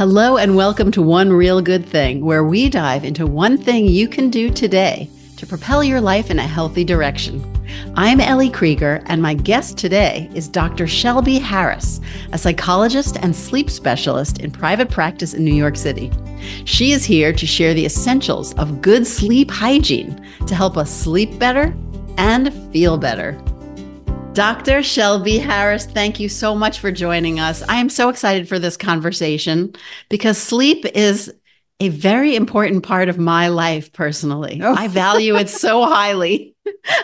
Hello and welcome to One Real Good Thing, where we dive into one thing you can do today to propel your life in a healthy direction. I'm Ellie Krieger, and my guest today is Dr. Shelby Harris, a psychologist and sleep specialist in private practice in New York City. She is here to share the essentials of good sleep hygiene to help us sleep better and feel better. Dr. Shelby Harris, thank you so much for joining us. I am so excited for this conversation because sleep is a very important part of my life personally. Oh. I value it so highly.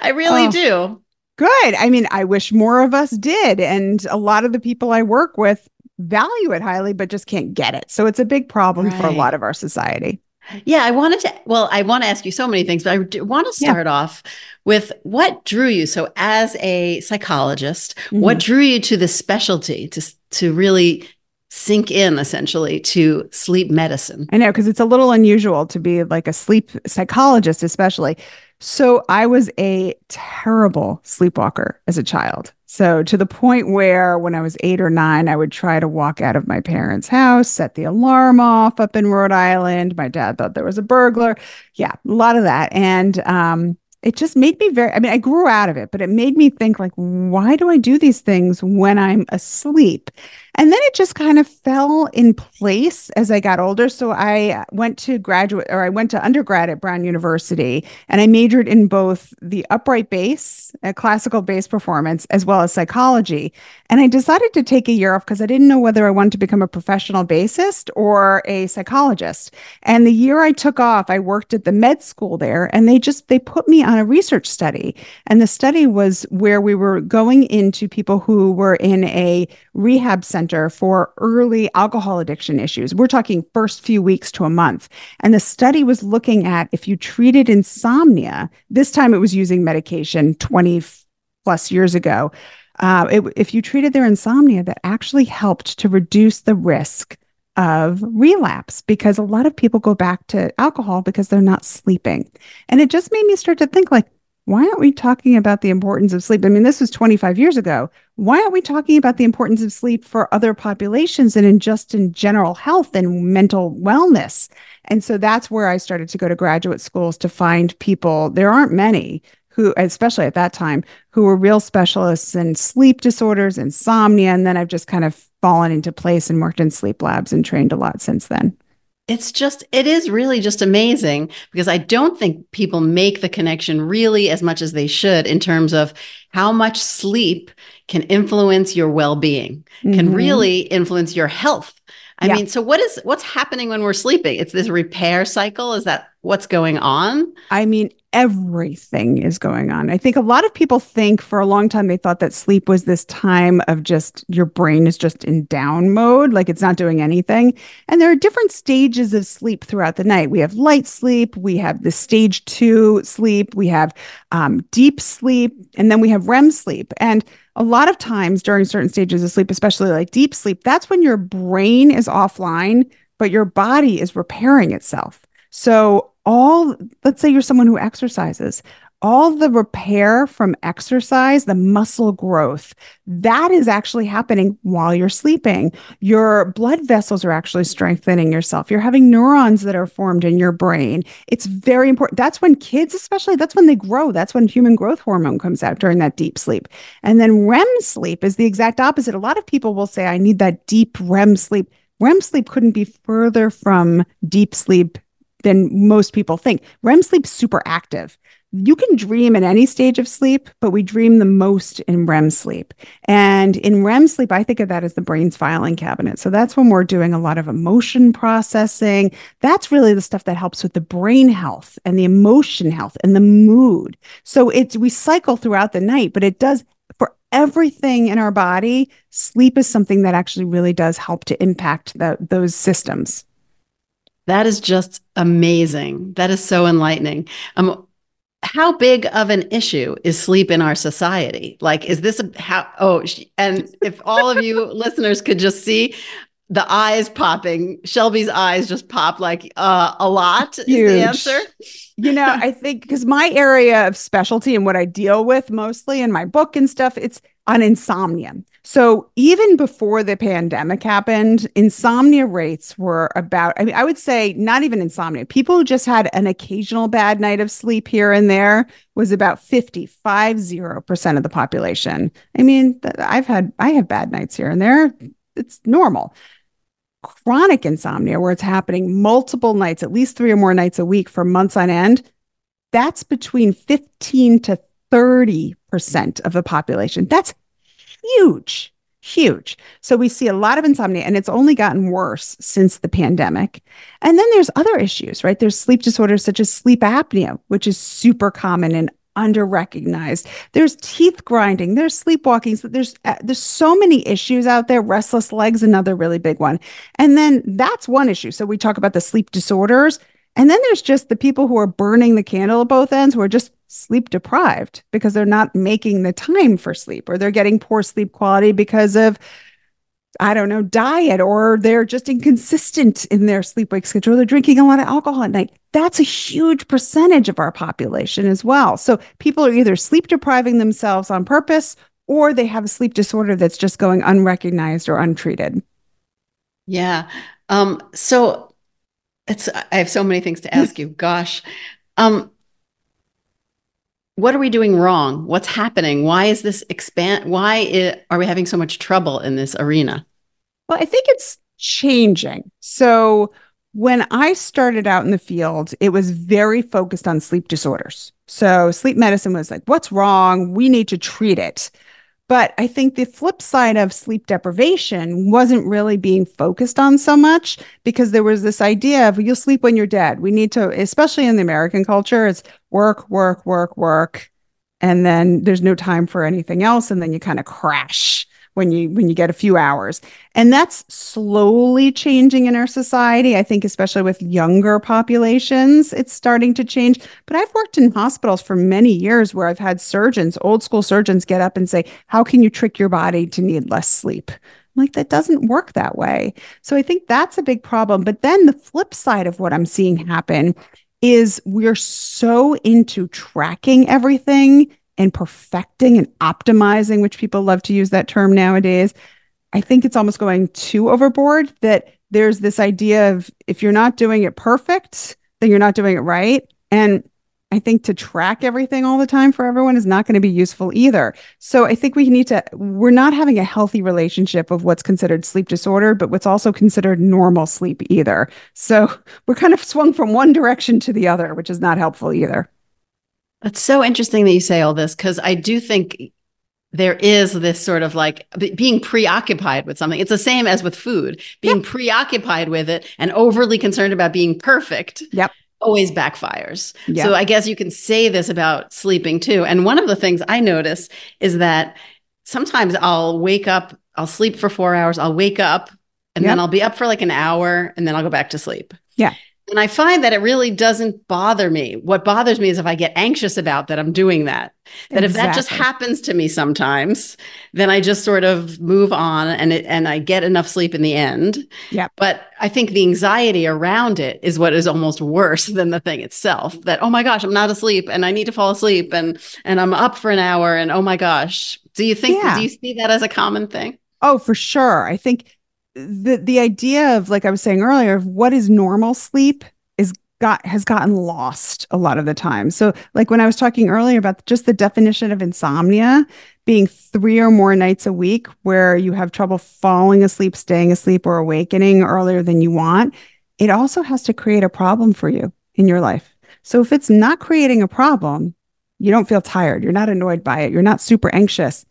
I really do. Good. I mean, I wish more of us did. And a lot of the people I work with value it highly, but just can't get it. So it's a big problem for a lot of our society. Yeah, I want to ask you so many things, but I want to start off with what drew you. So as a psychologist, what drew you to the specialty to really sink in essentially to sleep medicine? I know, because it's a little unusual to be like a sleep psychologist, especially. So I was a terrible sleepwalker as a child. So to the point where when I was 8 or 9, I would try to walk out of my parents' house, set the alarm off up in Rhode Island. My dad thought there was a burglar. Yeah, a lot of that. And it just made me I grew out of it, but it made me think like, why do I do these things when I'm asleep? And then it just kind of fell in place as I got older. So I went to undergrad at Brown University, and I majored in both the upright bass, classical bass performance, as well as psychology. And I decided to take a year off because I didn't know whether I wanted to become a professional bassist or a psychologist. And the year I took off, I worked at the med school there, and they put me on a research study. And the study was where we were going into people who were in a rehab center for early alcohol addiction issues. We're talking first few weeks to a month. And the study was looking at if you treated insomnia, this time it was using medication 20 plus years ago. If you treated their insomnia, that actually helped to reduce the risk of relapse, because a lot of people go back to alcohol because they're not sleeping. And it just made me start to think like, why aren't we talking about the importance of sleep? I mean, this was 25 years ago. Why aren't we talking about the importance of sleep for other populations and in general health and mental wellness? And so that's where I started to go to graduate schools to find people. There aren't many who, especially at that time, who were real specialists in sleep disorders, insomnia. And then I've just kind of fallen into place and worked in sleep labs and trained a lot since then. It is really just amazing, because I don't think people make the connection really as much as they should in terms of how much sleep can influence your well-being, can really influence your health. I mean, so what's happening when we're sleeping? It's this repair cycle. Is that what's going on? I mean, everything is going on. I think a lot of people think for a long time, they thought that sleep was this time of just your brain is just in down mode, like it's not doing anything. And there are different stages of sleep throughout the night. We have light sleep. We have the stage 2 sleep. We have deep sleep. And then we have REM sleep. And a lot of times during certain stages of sleep, especially like deep sleep, that's when your brain is offline, but your body is repairing itself. So let's say you're someone who exercises, all the repair from exercise, the muscle growth, that is actually happening while you're sleeping. Your blood vessels are actually strengthening yourself. You're having neurons that are formed in your brain. It's very important. That's when kids, especially, that's when they grow. That's when human growth hormone comes out during that deep sleep. And then REM sleep is the exact opposite. A lot of people will say, I need that deep REM sleep. REM sleep couldn't be further from deep sleep than most people think. REM sleep's super active. You can dream in any stage of sleep, but we dream the most in REM sleep. And in REM sleep, I think of that as the brain's filing cabinet. So that's when we're doing a lot of emotion processing. That's really the stuff that helps with the brain health and the emotion health and the mood. So we cycle throughout the night, but it does for everything in our body. Sleep is something that actually really does help to impact those systems. That is just amazing. That is so enlightening. How big of an issue is sleep in our society? Like, is this and if all of you listeners could just see the eyes popping, Shelby's eyes just pop like a lot. Huge is the answer. You know, I think because my area of specialty and what I deal with mostly in my book and stuff, it's on insomnia. So even before the pandemic happened, insomnia rates were about, I mean, I would say not even insomnia. People who just had an occasional bad night of sleep here and there was about 50% of the population. I mean, I have bad nights here and there. It's normal. Chronic insomnia, where it's happening multiple nights, at least 3 or more nights a week for months on end, that's between 15 to 30% of the population. That's huge, huge. So we see a lot of insomnia, and it's only gotten worse since the pandemic. And then there's other issues, right? There's sleep disorders such as sleep apnea, which is super common and under-recognized. There's teeth grinding, there's sleepwalking. So there's so many issues out there. Restless legs, another really big one. And then that's one issue. So we talk about the sleep disorders. And then there's just the people who are burning the candle at both ends, who are just sleep deprived because they're not making the time for sleep, or they're getting poor sleep quality because of, I don't know, diet, or they're just inconsistent in their sleep-wake schedule. They're drinking a lot of alcohol at night. That's a huge percentage of our population as well. So people are either sleep depriving themselves on purpose, or they have a sleep disorder that's just going unrecognized or untreated. Yeah. So I have so many things to ask you. Gosh. What are we doing wrong? What's happening? Why is this are we having so much trouble in this arena? Well, I think it's changing. So when I started out in the field, it was very focused on sleep disorders. So sleep medicine was like, what's wrong? We need to treat it. But I think the flip side of sleep deprivation wasn't really being focused on so much, because there was this idea of, you'll sleep when you're dead. We need to, especially in the American culture, it's work, work, work, work. And then there's no time for anything else. And then you kind of crash when you get a few hours. And that's slowly changing in our society. I think especially with younger populations, it's starting to change. But I've worked in hospitals for many years where I've had surgeons, old school surgeons, get up and say, how can you trick your body to need less sleep? I'm like, that doesn't work that way. So I think that's a big problem. But then the flip side of what I'm seeing happen is we're so into tracking everything and perfecting and optimizing, which people love to use that term nowadays. I think it's almost going too overboard, that there's this idea of, if you're not doing it perfect, then you're not doing it right. And I think to track everything all the time for everyone is not going to be useful either. So I think we're not having a healthy relationship of what's considered sleep disorder, but what's also considered normal sleep either. So we're kind of swung from one direction to the other, which is not helpful either. It's so interesting that you say all this, because I do think there is this sort of like being preoccupied with something. It's the same as with food, being preoccupied with it and overly concerned about being perfect always backfires. Yep. So I guess you can say this about sleeping too. And one of the things I notice is that sometimes I'll wake up, I'll sleep for 4 hours, I'll wake up, and then I'll be up for like an hour, and then I'll go back to sleep. Yeah. And I find that it really doesn't bother me. What bothers me is if I get anxious about that I'm doing that. That if that just happens to me sometimes, then I just sort of move on, and I get enough sleep in the end. Yeah. But I think the anxiety around it is what is almost worse than the thing itself. That, oh my gosh, I'm not asleep and I need to fall asleep, and I'm up for an hour, and oh my gosh. Do you see that as a common thing? Oh, for sure. I think the idea of, like I was saying earlier, of what is normal sleep has gotten lost a lot of the time. So like when I was talking earlier about just the definition of insomnia being 3 or more nights a week where you have trouble falling asleep, staying asleep, or awakening earlier than you want, it also has to create a problem for you in your life. So if it's not creating a problem, you don't feel tired, you're not annoyed by it, you're not super anxious,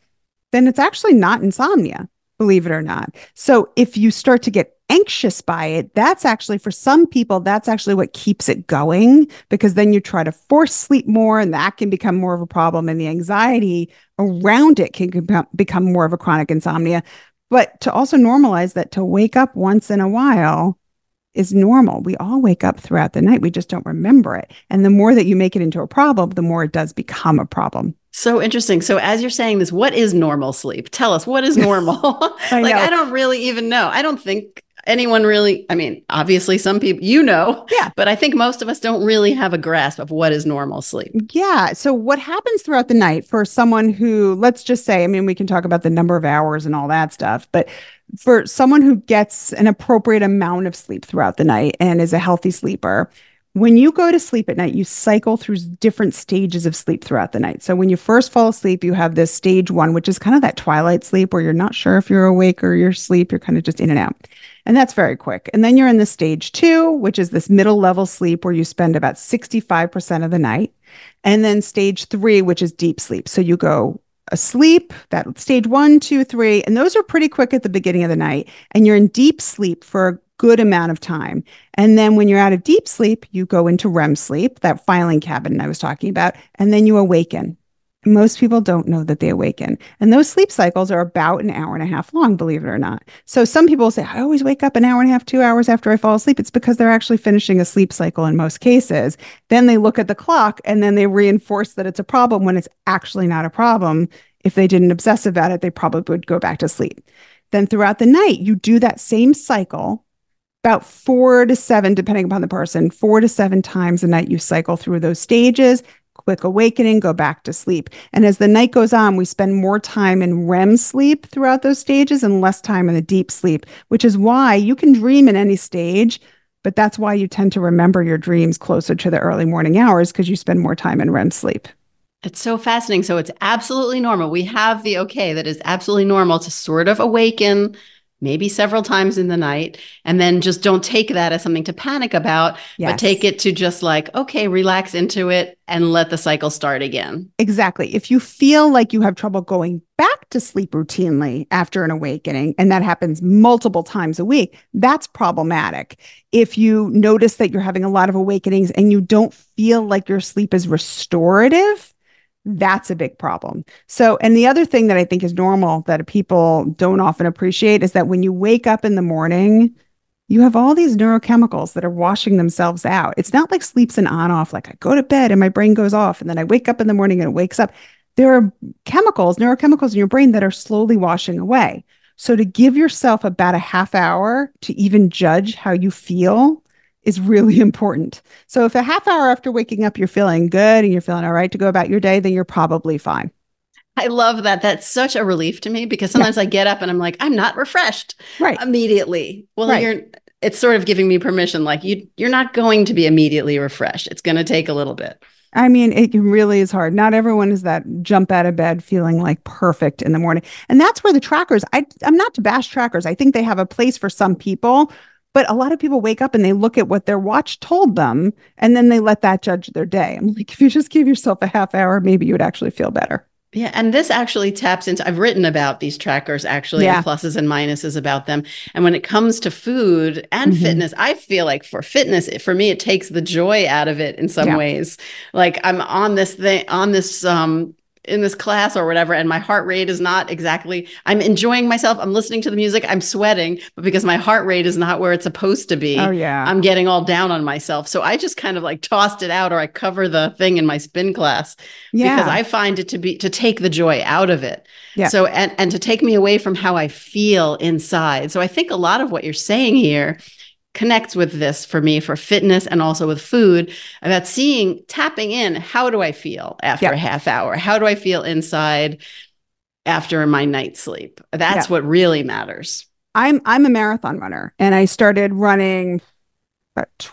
then it's actually not insomnia, believe it or not. So if you start to get anxious by it, that's actually, for some people, that's actually what keeps it going, because then you try to force sleep more, and that can become more of a problem, and the anxiety around it can become more of a chronic insomnia. But to also normalize that to wake up once in a while is normal. We all wake up throughout the night. We just don't remember it. And the more that you make it into a problem, the more it does become a problem. So interesting. So as you're saying this, what is normal sleep? Tell us, what is normal? I don't really even know. I don't think anyone really, I mean, obviously some people, but I think most of us don't really have a grasp of what is normal sleep. Yeah. So what happens throughout the night for someone who, let's just say, I mean, we can talk about the number of hours and all that stuff, but for someone who gets an appropriate amount of sleep throughout the night and is a healthy sleeper, when you go to sleep at night, you cycle through different stages of sleep throughout the night. So when you first fall asleep, you have this stage one, which is kind of that twilight sleep where you're not sure if you're awake or you're asleep. You're kind of just in and out. And that's very quick. And then you're in the stage two, which is this middle level sleep where you spend about 65% of the night. And then stage three, which is deep sleep. So you go asleep, that stage 1, 2, 3, and those are pretty quick at the beginning of the night. And you're in deep sleep for a good amount of time. And then when you're out of deep sleep, you go into REM sleep, that filing cabinet I was talking about, and then you awaken. Most people don't know that they awaken. And those sleep cycles are about an hour and a half long, believe it or not. So some people say, I always wake up an hour and a half, 2 hours after I fall asleep. It's because they're actually finishing a sleep cycle in most cases. Then they look at the clock and then they reinforce that it's a problem when it's actually not a problem. If they didn't obsess about it, they probably would go back to sleep. Then throughout the night, you do that same cycle about 4 to 7, depending upon the person, 4 to 7 times a night. You cycle through those stages. Quick awakening, go back to sleep. And as the night goes on, we spend more time in REM sleep throughout those stages and less time in the deep sleep, which is why you can dream in any stage, but that's why you tend to remember your dreams closer to the early morning hours because you spend more time in REM sleep. It's so fascinating. So it's absolutely normal. We have the okay that is absolutely normal to sort of awaken maybe several times in the night, and then just don't take that as something to panic about, but take it to just like, okay, relax into it and let the cycle start again. Exactly. If you feel like you have trouble going back to sleep routinely after an awakening, and that happens multiple times a week, that's problematic. If you notice that you're having a lot of awakenings and you don't feel like your sleep is restorative, that's a big problem. So, and the other thing that I think is normal that people don't often appreciate is that when you wake up in the morning, you have all these neurochemicals that are washing themselves out. It's not like sleep's an on-off, like I go to bed and my brain goes off and then I wake up in the morning and it wakes up. There are chemicals, neurochemicals in your brain that are slowly washing away. So to give yourself about a half hour to even judge how you feel is really important. So if a half hour after waking up, you're feeling good and you're feeling all right to go about your day, then you're probably fine. I love that. That's such a relief to me because sometimes I get up and I'm like, I'm not refreshed immediately. Well, it's sort of giving me permission. Like you're not going to be immediately refreshed. It's going to take a little bit. I mean, it really is hard. Not everyone is that jump out of bed feeling like perfect in the morning. And that's where the trackers, I'm not to bash trackers. I think they have a place for some people. But a lot of people wake up and they look at what their watch told them, and then they let that judge their day. I'm like, if you just give yourself a half hour, maybe you would actually feel better. Yeah. And this actually taps into, I've written about these trackers actually, and pluses and minuses about them. And when it comes to food and fitness, I feel like for fitness, for me, it takes the joy out of it in some ways. Like I'm on this thing, in this class or whatever, and my heart rate is not exactly, I'm enjoying myself, I'm listening to the music, I'm sweating, but because my heart rate is not where it's supposed to be, I'm getting all down on myself. So I just kind of like tossed it out, or I cover the thing in my spin class because I find it to take the joy out of it. Yeah. So, and to take me away from how I feel inside. So I think a lot of what you're saying here connects with this for me, for fitness and also with food, about tapping in, how do I feel after a half hour? How do I feel inside after my night's sleep? That's what really matters. I'm a marathon runner, and I started running about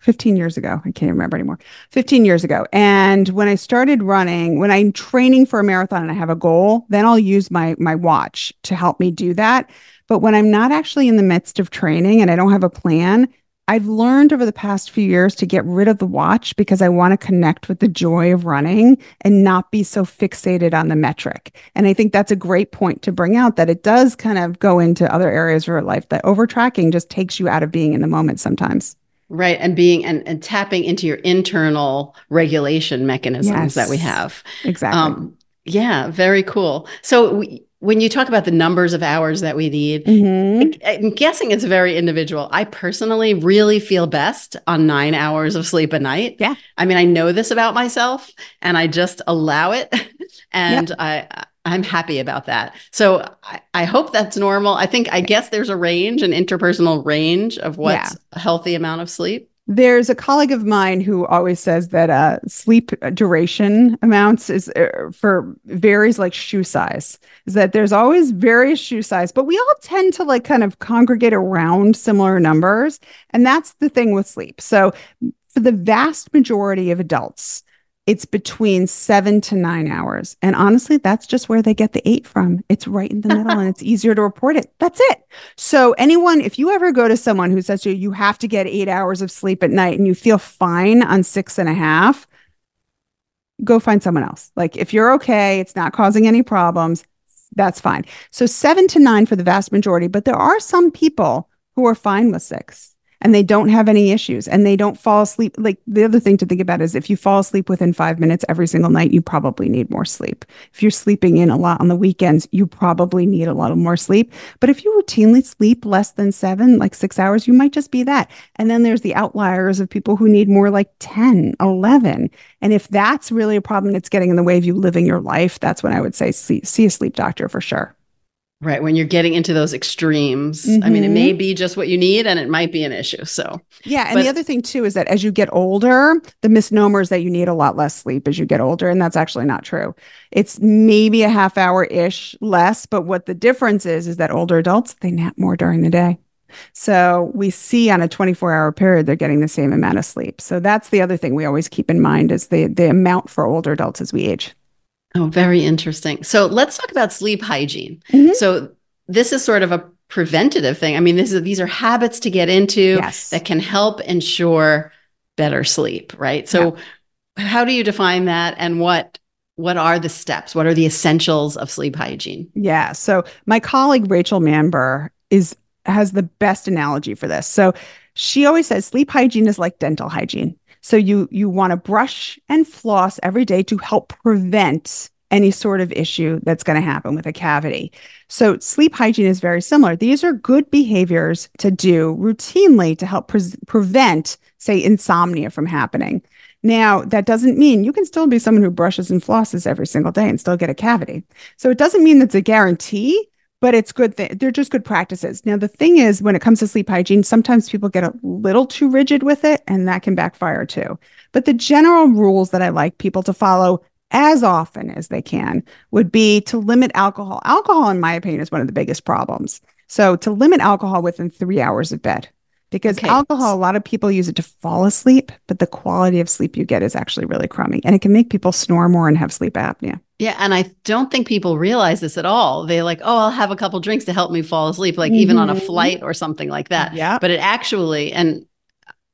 15 years ago. I can't remember anymore. 15 years ago. And when I started running, when I'm training for a marathon and I have a goal, then I'll use my watch to help me do that. But when I'm not actually in the midst of training and I don't have a plan, I've learned over the past few years to get rid of the watch because I want to connect with the joy of running and not be so fixated on the metric. And I think that's a great point to bring out, that it does kind of go into other areas of your life, that over-tracking just takes you out of being in the moment sometimes. Right. And and tapping into your internal regulation mechanisms that we have. Exactly. Yeah. Very cool. So when you talk about the numbers of hours that we need, I'm guessing it's very individual. I personally really feel best on 9 hours of sleep a night. Yeah. I mean, I know this about myself and I just allow it. And I'm happy about that. So I hope that's normal. I guess there's a range, an interpersonal range of what's a healthy amount of sleep. There's a colleague of mine who always says that sleep duration amounts is varies like shoe size, is that there's always various shoe size, but we all tend to like kind of congregate around similar numbers. And that's the thing with sleep. So for the vast majority of adults, it's between 7 to 9 hours. And honestly, that's just where they get the 8 from. It's right in the middle and it's easier to report it. That's it. So anyone, if you ever go to someone who says to you, you have to get 8 hours of sleep at night and you feel fine on 6.5, go find someone else. Like if you're okay, it's not causing any problems, that's fine. So 7 to 9 for the vast majority, but there are some people who are fine with 6. And they don't have any issues and they don't fall asleep. Like the other thing to think about is if you fall asleep within 5 minutes every single night, you probably need more sleep. If you're sleeping in a lot on the weekends, you probably need a lot more sleep. But if you routinely sleep less than 7, like 6 hours, you might just be that. And then there's the outliers of people who need more like 10, 11. And if that's really a problem that's getting in the way of you living your life, that's when I would say see a sleep doctor for sure. Right. When you're getting into those extremes, I mean, it may be just what you need and it might be an issue. So, yeah. And the other thing, too, is that as you get older, the misnomer is that you need a lot less sleep as you get older. And that's actually not true. It's maybe a half hour ish less. But what the difference is that older adults, they nap more during the day. So we see on a 24-hour period, they're getting the same amount of sleep. So that's the other thing we always keep in mind is the amount for older adults as we age. Oh, very interesting. So let's talk about sleep hygiene. So this is sort of a preventative thing. I mean, these are habits to get into that can help ensure better sleep, right? So how do you define that and what are the steps? What are the essentials of sleep hygiene? Yeah. So my colleague, Rachel Manber, has the best analogy for this. So she always says sleep hygiene is like dental hygiene. So you want to brush and floss every day to help prevent any sort of issue that's going to happen with a cavity. So sleep hygiene is very similar. These are good behaviors to do routinely to help prevent, say, insomnia from happening. Now, that doesn't mean you can still be someone who brushes and flosses every single day and still get a cavity. So it doesn't mean that's a guarantee, but it's good. They're just good practices. Now, the thing is, when it comes to sleep hygiene, sometimes people get a little too rigid with it, and that can backfire too. But the general rules that I like people to follow as often as they can would be to limit alcohol. Alcohol, in my opinion, is one of the biggest problems. So to limit alcohol within 3 hours of bed. Because alcohol, a lot of people use it to fall asleep, but the quality of sleep you get is actually really crummy. And it can make people snore more and have sleep apnea. Yeah. And I don't think people realize this at all. They like, oh, I'll have a couple drinks to help me fall asleep, like even on a flight or something like that. Yeah. But it actually, and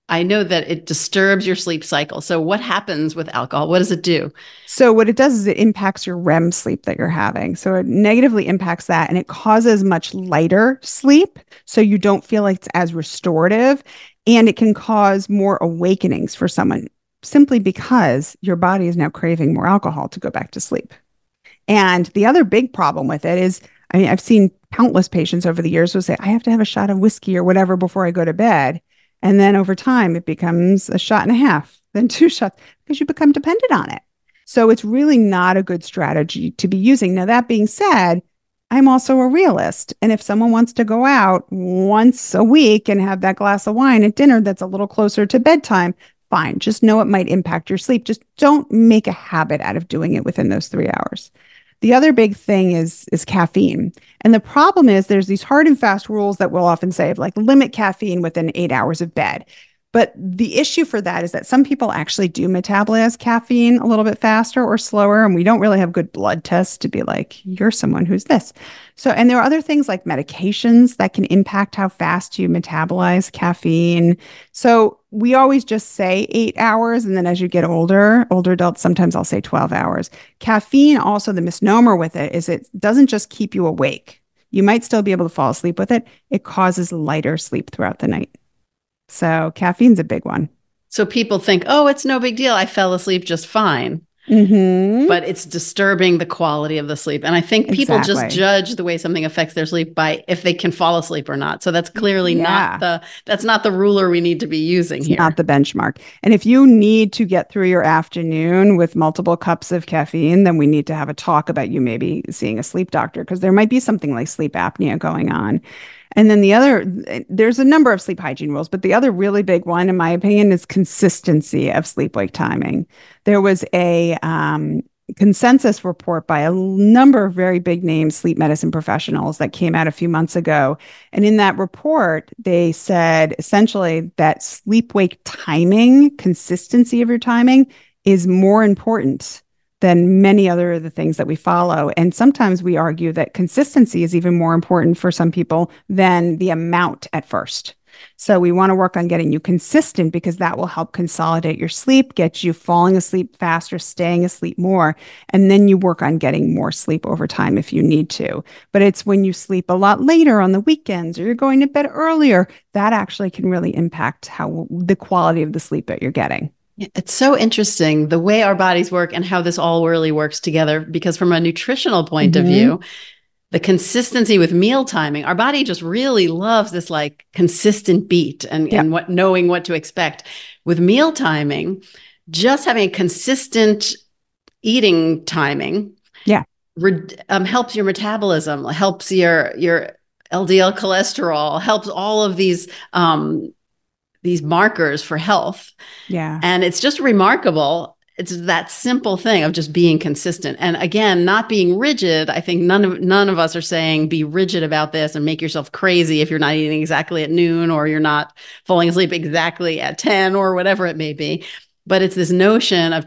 I know that it disturbs your sleep cycle. So what happens with alcohol? What does it do? So what it does is it impacts your REM sleep that you're having. So it negatively impacts that and it causes much lighter sleep. So you don't feel like it's as restorative and it can cause more awakenings for someone simply because your body is now craving more alcohol to go back to sleep. And the other big problem with it is, I mean, I've seen countless patients over the years who say, I have to have a shot of whiskey or whatever before I go to bed. And then over time, it becomes a shot and a half, then 2 shots because you become dependent on it. So it's really not a good strategy to be using. Now, that being said, I'm also a realist. And if someone wants to go out once a week and have that glass of wine at dinner that's a little closer to bedtime, fine. Just know it might impact your sleep. Just don't make a habit out of doing it within those 3 hours. The other big thing is caffeine. And the problem is there's these hard and fast rules that we'll often say of like limit caffeine within 8 hours of bed. But the issue for that is that some people actually do metabolize caffeine a little bit faster or slower, and we don't really have good blood tests to be like, you're someone who's this. So, and there are other things like medications that can impact how fast you metabolize caffeine. So we always just say 8 hours, and then as you get older adults, sometimes I'll say 12 hours. Caffeine, also the misnomer with it is it doesn't just keep you awake. You might still be able to fall asleep with it. It causes lighter sleep throughout the night. So caffeine's a big one. So people think, oh, it's no big deal. I fell asleep just fine. Mm-hmm. But it's disturbing the quality of the sleep. And I think people just judge the way something affects their sleep by if they can fall asleep or not. So that's clearly not the ruler we need to be using here. Not the benchmark. And if you need to get through your afternoon with multiple cups of caffeine, then we need to have a talk about you maybe seeing a sleep doctor, because there might be something like sleep apnea going on. And then the other, there's a number of sleep hygiene rules, but the other really big one, in my opinion, is consistency of sleep-wake timing. There was a consensus report by a number of very big name sleep medicine professionals that came out a few months ago. And in that report, they said essentially that sleep-wake timing, consistency of your timing, is more important than many other of the things that we follow. And sometimes we argue that consistency is even more important for some people than the amount at first. So we want to work on getting you consistent, because that will help consolidate your sleep, get you falling asleep faster, staying asleep more, and then you work on getting more sleep over time if you need to. But it's when you sleep a lot later on the weekends, or you're going to bed earlier, that actually can really impact how the quality of the sleep that you're getting. It's so interesting the way our bodies work and how this all really works together, because from a nutritional point mm-hmm. of view, the consistency with meal timing, our body just really loves this like consistent beat and what knowing what to expect. With meal timing, just having a consistent eating timing helps your metabolism, helps your LDL cholesterol, helps all of these markers for health. Yeah. And it's just remarkable. It's that simple thing of just being consistent. And again, not being rigid. I think none of us are saying be rigid about this and make yourself crazy if you're not eating exactly at noon, or you're not falling asleep exactly at 10, or whatever it may be. But it's this notion of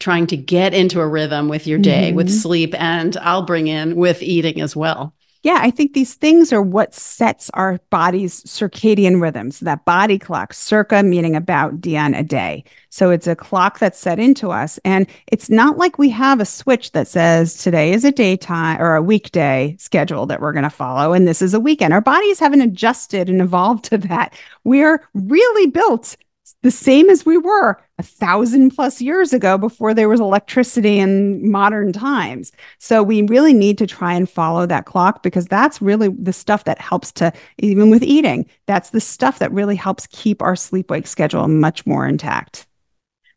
trying to get into a rhythm with your day, mm-hmm. with sleep, and I'll bring in with eating as well. Yeah, I think these things are what sets our body's circadian rhythms, that body clock, circa meaning about, dian, a day. So it's a clock that's set into us. And it's not like we have a switch that says today is a daytime or a weekday schedule that we're going to follow, and this is a weekend. Our bodies haven't adjusted and evolved to that. We're really built the same as we were 1,000+ years ago, before there was electricity in modern times. So we really need to try and follow that clock, because that's really the stuff that helps to, even with eating, that's the stuff that really helps keep our sleep-wake schedule much more intact.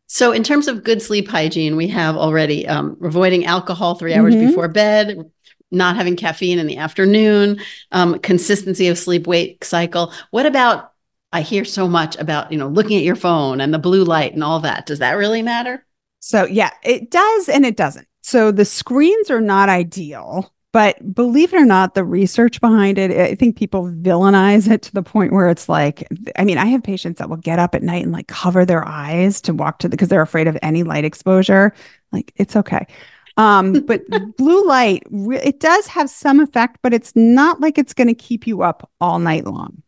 So in terms of good sleep hygiene, we have already avoiding alcohol 3 hours mm-hmm. before bed, not having caffeine in the afternoon, consistency of sleep-wake cycle. What about, I hear so much about, looking at your phone and the blue light and all that. Does that really matter? So yeah, it does and it doesn't. So the screens are not ideal, but believe it or not, the research behind it, I think people villainize it to the point where it's like, I have patients that will get up at night and like cover their eyes to walk to because they're afraid of any light exposure. Like, it's okay. But blue light, it does have some effect, but it's not like it's going to keep you up all night long.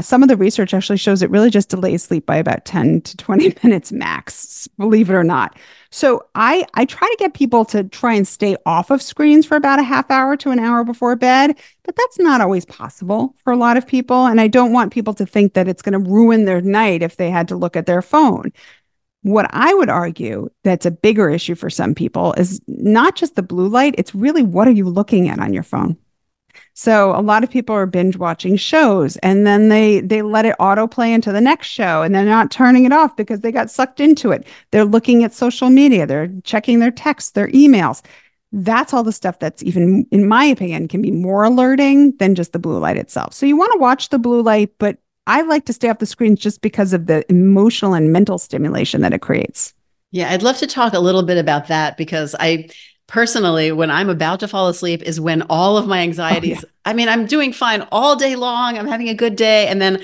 Some of the research actually shows it really just delays sleep by about 10 to 20 minutes max, believe it or not. So I try to get people to try and stay off of screens for about a half hour to an hour before bed, but that's not always possible for a lot of people. And I don't want people to think that it's going to ruin their night if they had to look at their phone. What I would argue that's a bigger issue for some people is not just the blue light, it's really what are you looking at on your phone? So a lot of people are binge watching shows, and then they let it autoplay into the next show, and they're not turning it off because they got sucked into it. They're looking at social media. They're checking their texts, their emails. That's all the stuff that's even, in my opinion, can be more alerting than just the blue light itself. So you want to watch the blue light, but I like to stay off the screens just because of the emotional and mental stimulation that it creates. Yeah, I'd love to talk a little bit about that, because personally, when I'm about to fall asleep is when all of my anxieties, I'm doing fine all day long, I'm having a good day, and then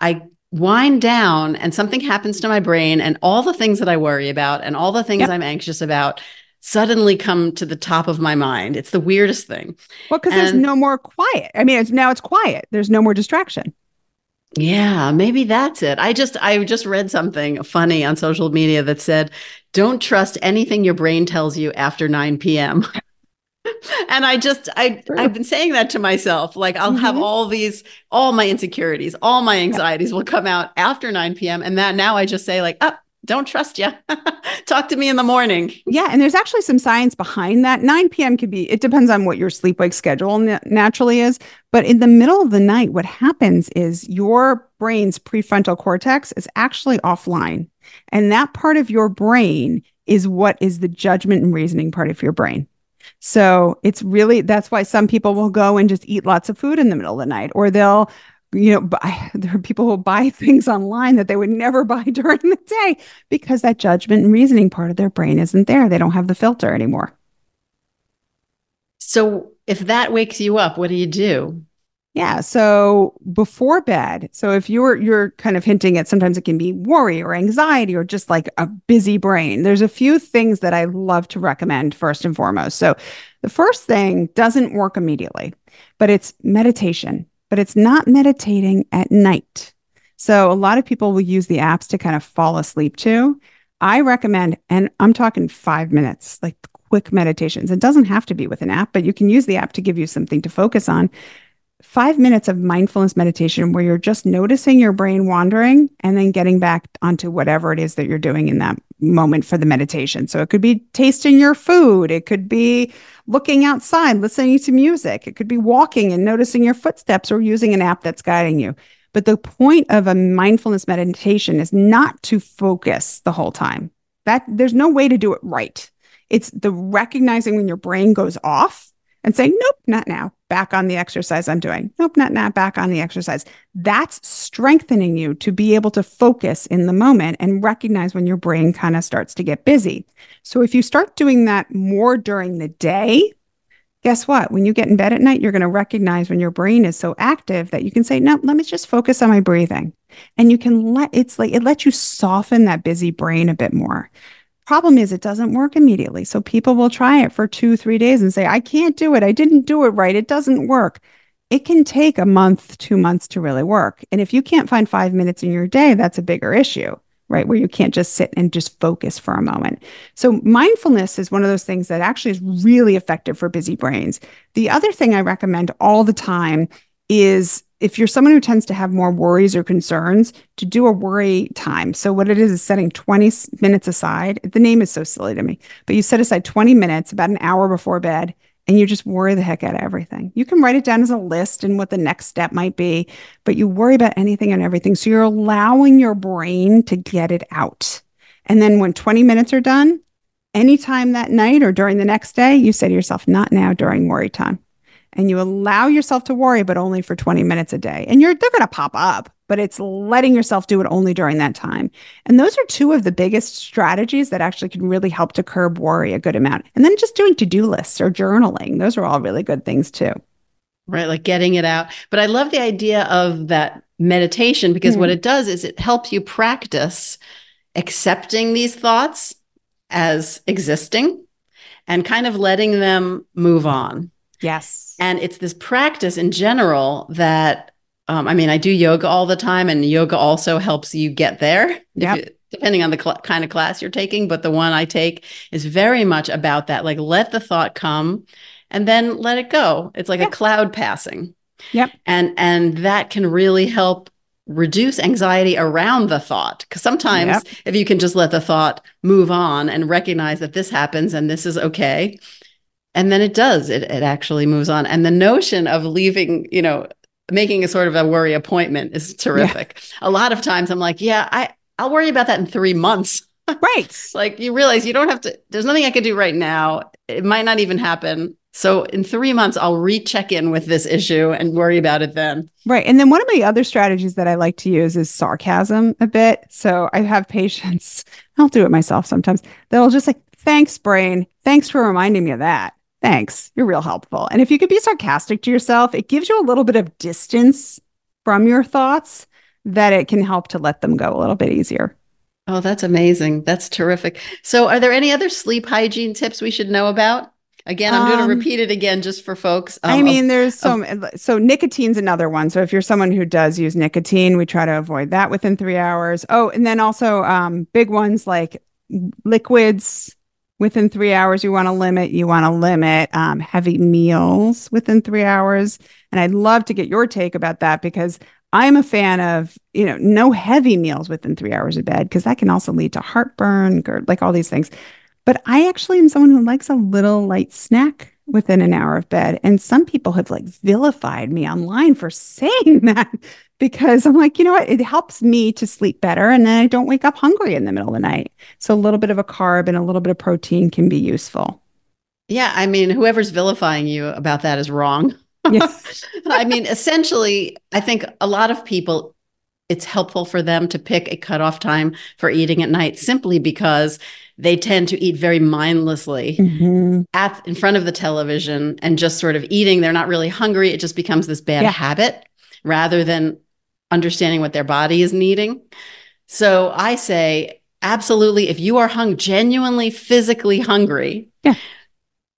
I wind down and something happens to my brain, and all the things that I worry about and all the things I'm anxious about suddenly come to the top of my mind. It's the weirdest thing. Well, because there's no more quiet. Now it's quiet. There's no more distraction. Yeah, maybe that's it. I just read something funny on social media that said, don't trust anything your brain tells you after 9 p.m. And I've been saying that to myself, like I'll mm-hmm. have all my insecurities, all my anxieties will come out after 9 p.m. And that now I just say like, don't trust you. Talk to me in the morning. Yeah. And there's actually some science behind that. 9 p.m. could be, it depends on what your sleep-wake schedule naturally is. But in the middle of the night, what happens is your brain's prefrontal cortex is actually offline. And that part of your brain is what is the judgment and reasoning part of your brain. So it's really, that's why some people will go and just eat lots of food in the middle of the night, or they'll, you know, there are people who buy things online that they would never buy during the day because that judgment and reasoning part of their brain isn't there. They don't have the filter anymore. So if that wakes you up, what do you do? Yeah. So before bed, so if you're kind of hinting at, sometimes it can be worry or anxiety or just like a busy brain. There's a few things that I love to recommend first and foremost. So the first thing doesn't work immediately, but it's meditation, but it's not meditating at night. So a lot of people will use the apps to kind of fall asleep to. I recommend, and I'm talking 5 minutes, like quick meditations. It doesn't have to be with an app, but you can use the app to give you something to focus on. 5 minutes of mindfulness meditation where you're just noticing your brain wandering and then getting back onto whatever it is that you're doing in that moment for the meditation. So it could be tasting your food. It could be looking outside, listening to music. It could be walking and noticing your footsteps or using an app that's guiding you. But the point of a mindfulness meditation is not to focus the whole time. That there's no way to do it right. It's the recognizing when your brain goes off and saying, nope, not now, back on the exercise I'm doing. Nope, not now, back on the exercise. That's strengthening you to be able to focus in the moment and recognize when your brain kind of starts to get busy. So if you start doing that more during the day, guess what? When you get in bed at night, you're going to recognize when your brain is so active that you can say, no, let me just focus on my breathing. And you can let, it's like, it lets you soften that busy brain a bit more. Problem is, it doesn't work immediately. So people will try it for 2-3 days and say, I can't do it. I didn't do it right. It doesn't work. It can take a month, 2 months to really work. And if you can't find 5 minutes in your day, that's a bigger issue, right? Where you can't just sit and just focus for a moment. So mindfulness is one of those things that actually is really effective for busy brains. The other thing I recommend all the time is, if you're someone who tends to have more worries or concerns, to do a worry time. So what it is setting 20 minutes aside. The name is so silly to me, but you set aside 20 minutes, about an hour before bed, and you just worry the heck out of everything. You can write it down as a list and what the next step might be, but you worry about anything and everything. So you're allowing your brain to get it out. And then when 20 minutes are done, anytime that night or during the next day, you say to yourself, not now, during worry time. And you allow yourself to worry, but only for 20 minutes a day. And they're going to pop up, but it's letting yourself do it only during that time. And those are two of the biggest strategies that actually can really help to curb worry a good amount. And then just doing to-do lists or journaling. Those are all really good things too. Right, like getting it out. But I love the idea of that meditation because what it does is it helps you practice accepting these thoughts as existing and kind of letting them move on. Yes. And it's this practice in general that, I mean, I do yoga all the time, and yoga also helps you get there, depending on the kind of class you're taking. But the one I take is very much about that, like let the thought come and then let it go. It's like a cloud passing. Yep. And that can really help reduce anxiety around the thought. Because sometimes if you can just let the thought move on and recognize that this happens and this is okay. And then it does, it actually moves on. And the notion of leaving, you know, making a sort of a worry appointment is terrific. Yeah. A lot of times I'm like, I'll worry about that in 3 months. Right. Like you realize you don't have to, there's nothing I can do right now. It might not even happen. So in 3 months, I'll recheck in with this issue and worry about it then. Right. And then one of my other strategies that I like to use is sarcasm a bit. So I have patients, I'll do it myself sometimes, that'll just like, thanks, brain. Thanks for reminding me of that. Thanks. You're real helpful. And if you could be sarcastic to yourself, it gives you a little bit of distance from your thoughts that it can help to let them go a little bit easier. Oh, that's amazing. That's terrific. So are there any other sleep hygiene tips we should know about? Again, I'm going to repeat it again just for folks. I mean, there's so nicotine's another one. So if you're someone who does use nicotine, we try to avoid that within 3 hours. Oh, and then also big ones like liquids. Within 3 hours, you want to limit heavy meals within 3 hours. And I'd love to get your take about that because I'm a fan of, you know, no heavy meals within 3 hours of bed, because that can also lead to heartburn, GERD, like all these things. But I actually am someone who likes a little light snack within an hour of bed. And some people have like vilified me online for saying that, because I'm like, you know what, it helps me to sleep better. And then I don't wake up hungry in the middle of the night. So a little bit of a carb and a little bit of protein can be useful. Yeah. I mean, whoever's vilifying you about that is wrong. Yes. I mean, essentially, I think a lot of people, it's helpful for them to pick a cutoff time for eating at night, simply because they tend to eat very mindlessly in front of the television and just sort of eating. They're not really hungry. It just becomes this bad habit rather than understanding what their body is needing. So I say, absolutely, if you are genuinely physically hungry,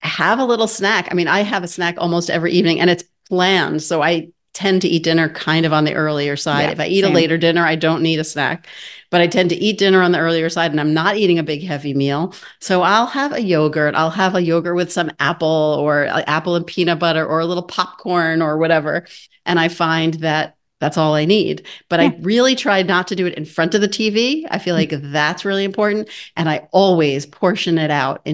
have a little snack. I mean, I have a snack almost every evening, and it's planned. So I tend to eat dinner kind of on the earlier side. If I eat a later dinner, I don't need a snack, but I tend to eat dinner on the earlier side, and I'm not eating a big heavy meal. So I'll have a yogurt. I'll have a yogurt with some apple, or apple and peanut butter, or a little popcorn or whatever. And I find that that's all I need. But I really try not to do it in front of the TV. I feel like that's really important. And I always portion it out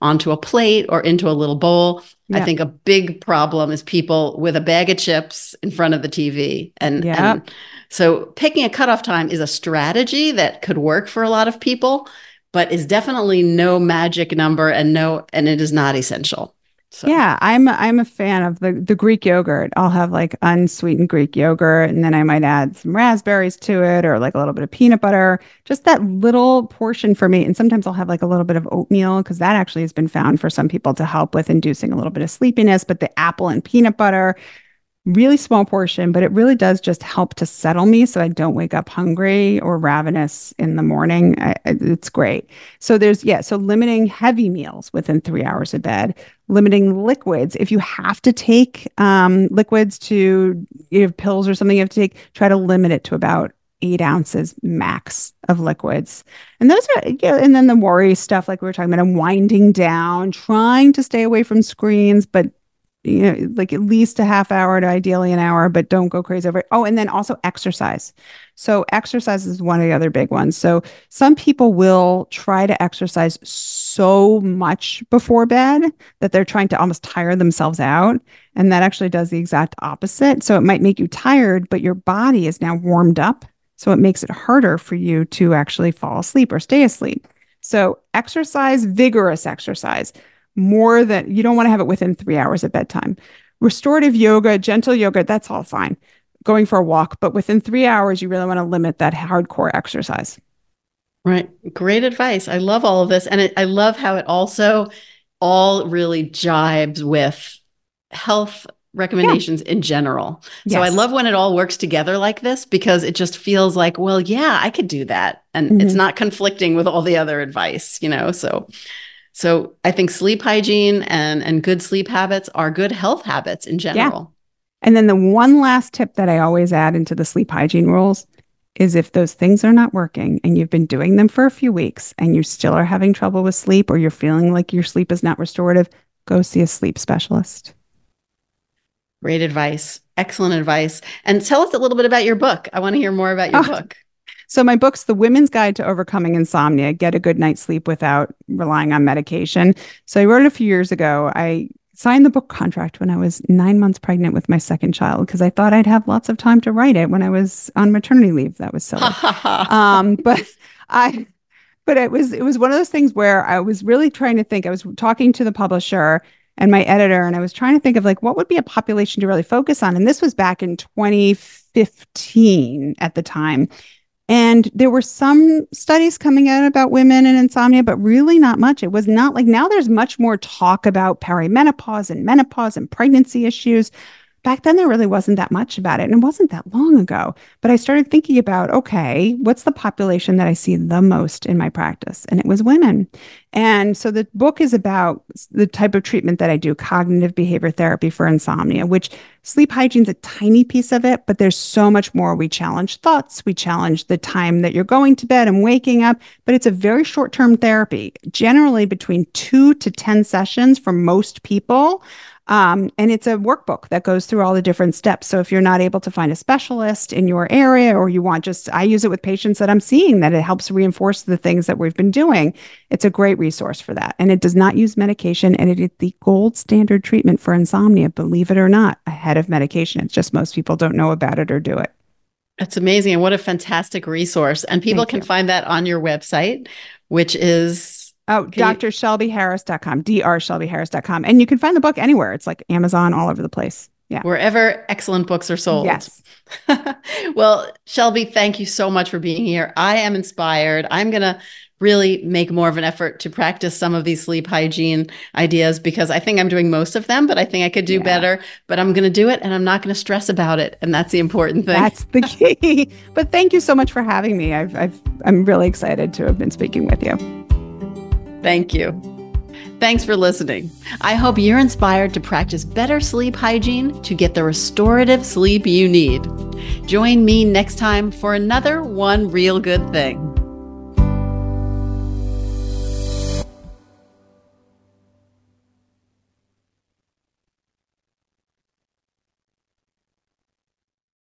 onto a plate or into a little bowl. Yeah. I think a big problem is people with a bag of chips in front of the TV. And so picking a cutoff time is a strategy that could work for a lot of people, but is definitely no magic number, and it is not essential. So. Yeah, I'm a fan of the Greek yogurt. I'll have like unsweetened Greek yogurt, and then I might add some raspberries to it, or like a little bit of peanut butter, just that little portion for me. And sometimes I'll have like a little bit of oatmeal, because that actually has been found for some people to help with inducing a little bit of sleepiness. But the apple and peanut butter, really small portion, but it really does just help to settle me so I don't wake up hungry or ravenous in the morning. It's great. So so limiting heavy meals within 3 hours of bed, limiting liquids. If you have to take liquids to, you have pills or something you have to take, try to limit it to about 8 ounces max of liquids. And those are, and then the worry stuff, like we were talking about, and winding down, trying to stay away from screens, but like at least a half hour to ideally an hour, but don't go crazy over it. Oh, and then also exercise. So exercise is one of the other big ones. So some people will try to exercise so much before bed that they're trying to almost tire themselves out. And that actually does the exact opposite. So it might make you tired, but your body is now warmed up. So it makes it harder for you to actually fall asleep or stay asleep. So exercise, vigorous exercise. More than, you don't want to have it within 3 hours of bedtime. Restorative yoga, gentle yoga, that's all fine. Going for a walk, but within 3 hours, you really want to limit that hardcore exercise. Right. Great advice. I love all of this. And I love how it also all really jibes with health recommendations in general. Yes. So I love when it all works together like this, because it just feels like, well, yeah, I could do that. And it's not conflicting with all the other advice, So I think sleep hygiene and good sleep habits are good health habits in general. Yeah. And then the one last tip that I always add into the sleep hygiene rules is, if those things are not working and you've been doing them for a few weeks and you still are having trouble with sleep, or you're feeling like your sleep is not restorative, go see a sleep specialist. Great advice. Excellent advice. And tell us a little bit about your book. I want to hear more about your book. So my book's The Women's Guide to Overcoming Insomnia, Get a Good Night's Sleep Without Relying on Medication. So I wrote it a few years ago. I signed the book contract when I was 9 months pregnant with my second child, because I thought I'd have lots of time to write it when I was on maternity leave. That was silly. But it was one of those things where I was really trying to think. I was talking to the publisher and my editor, and I was trying to think of like, what would be a population to really focus on? And this was back in 2015 at the time. And there were some studies coming out about women and insomnia, but really not much. It was not like, now there's much more talk about perimenopause and menopause and pregnancy issues. Back then, there really wasn't that much about it. And it wasn't that long ago. But I started thinking about, okay, what's the population that I see the most in my practice? And it was women. And so the book is about the type of treatment that I do, cognitive behavior therapy for insomnia, which sleep hygiene is a tiny piece of it, but there's so much more. We challenge thoughts. We challenge the time that you're going to bed and waking up. But it's a very short-term therapy, generally between 2 to 10 sessions for most people. And it's a workbook that goes through all the different steps. So if you're not able to find a specialist in your area, or you want just, I use it with patients that I'm seeing, that it helps reinforce the things that we've been doing. It's a great resource for that. And it does not use medication, and it is the gold standard treatment for insomnia, believe it or not, ahead of medication. It's just most people don't know about it or do it. That's amazing. And what a fantastic resource. And people can find that on your website, which is... Oh, drshelbyharris.com, drshelbyharris.com. And you can find the book anywhere. It's like Amazon, all over the place. Yeah. Wherever excellent books are sold. Yes. Well, Shelby, thank you so much for being here. I am inspired. I'm going to really make more of an effort to practice some of these sleep hygiene ideas, because I think I'm doing most of them, but I think I could do better. But I'm going to do it, and I'm not going to stress about it. And that's the important thing. That's the key. But thank you so much for having me. I'm really excited to have been speaking with you. Thank you. Thanks for listening. I hope you're inspired to practice better sleep hygiene to get the restorative sleep you need. Join me next time for another One Real Good Thing.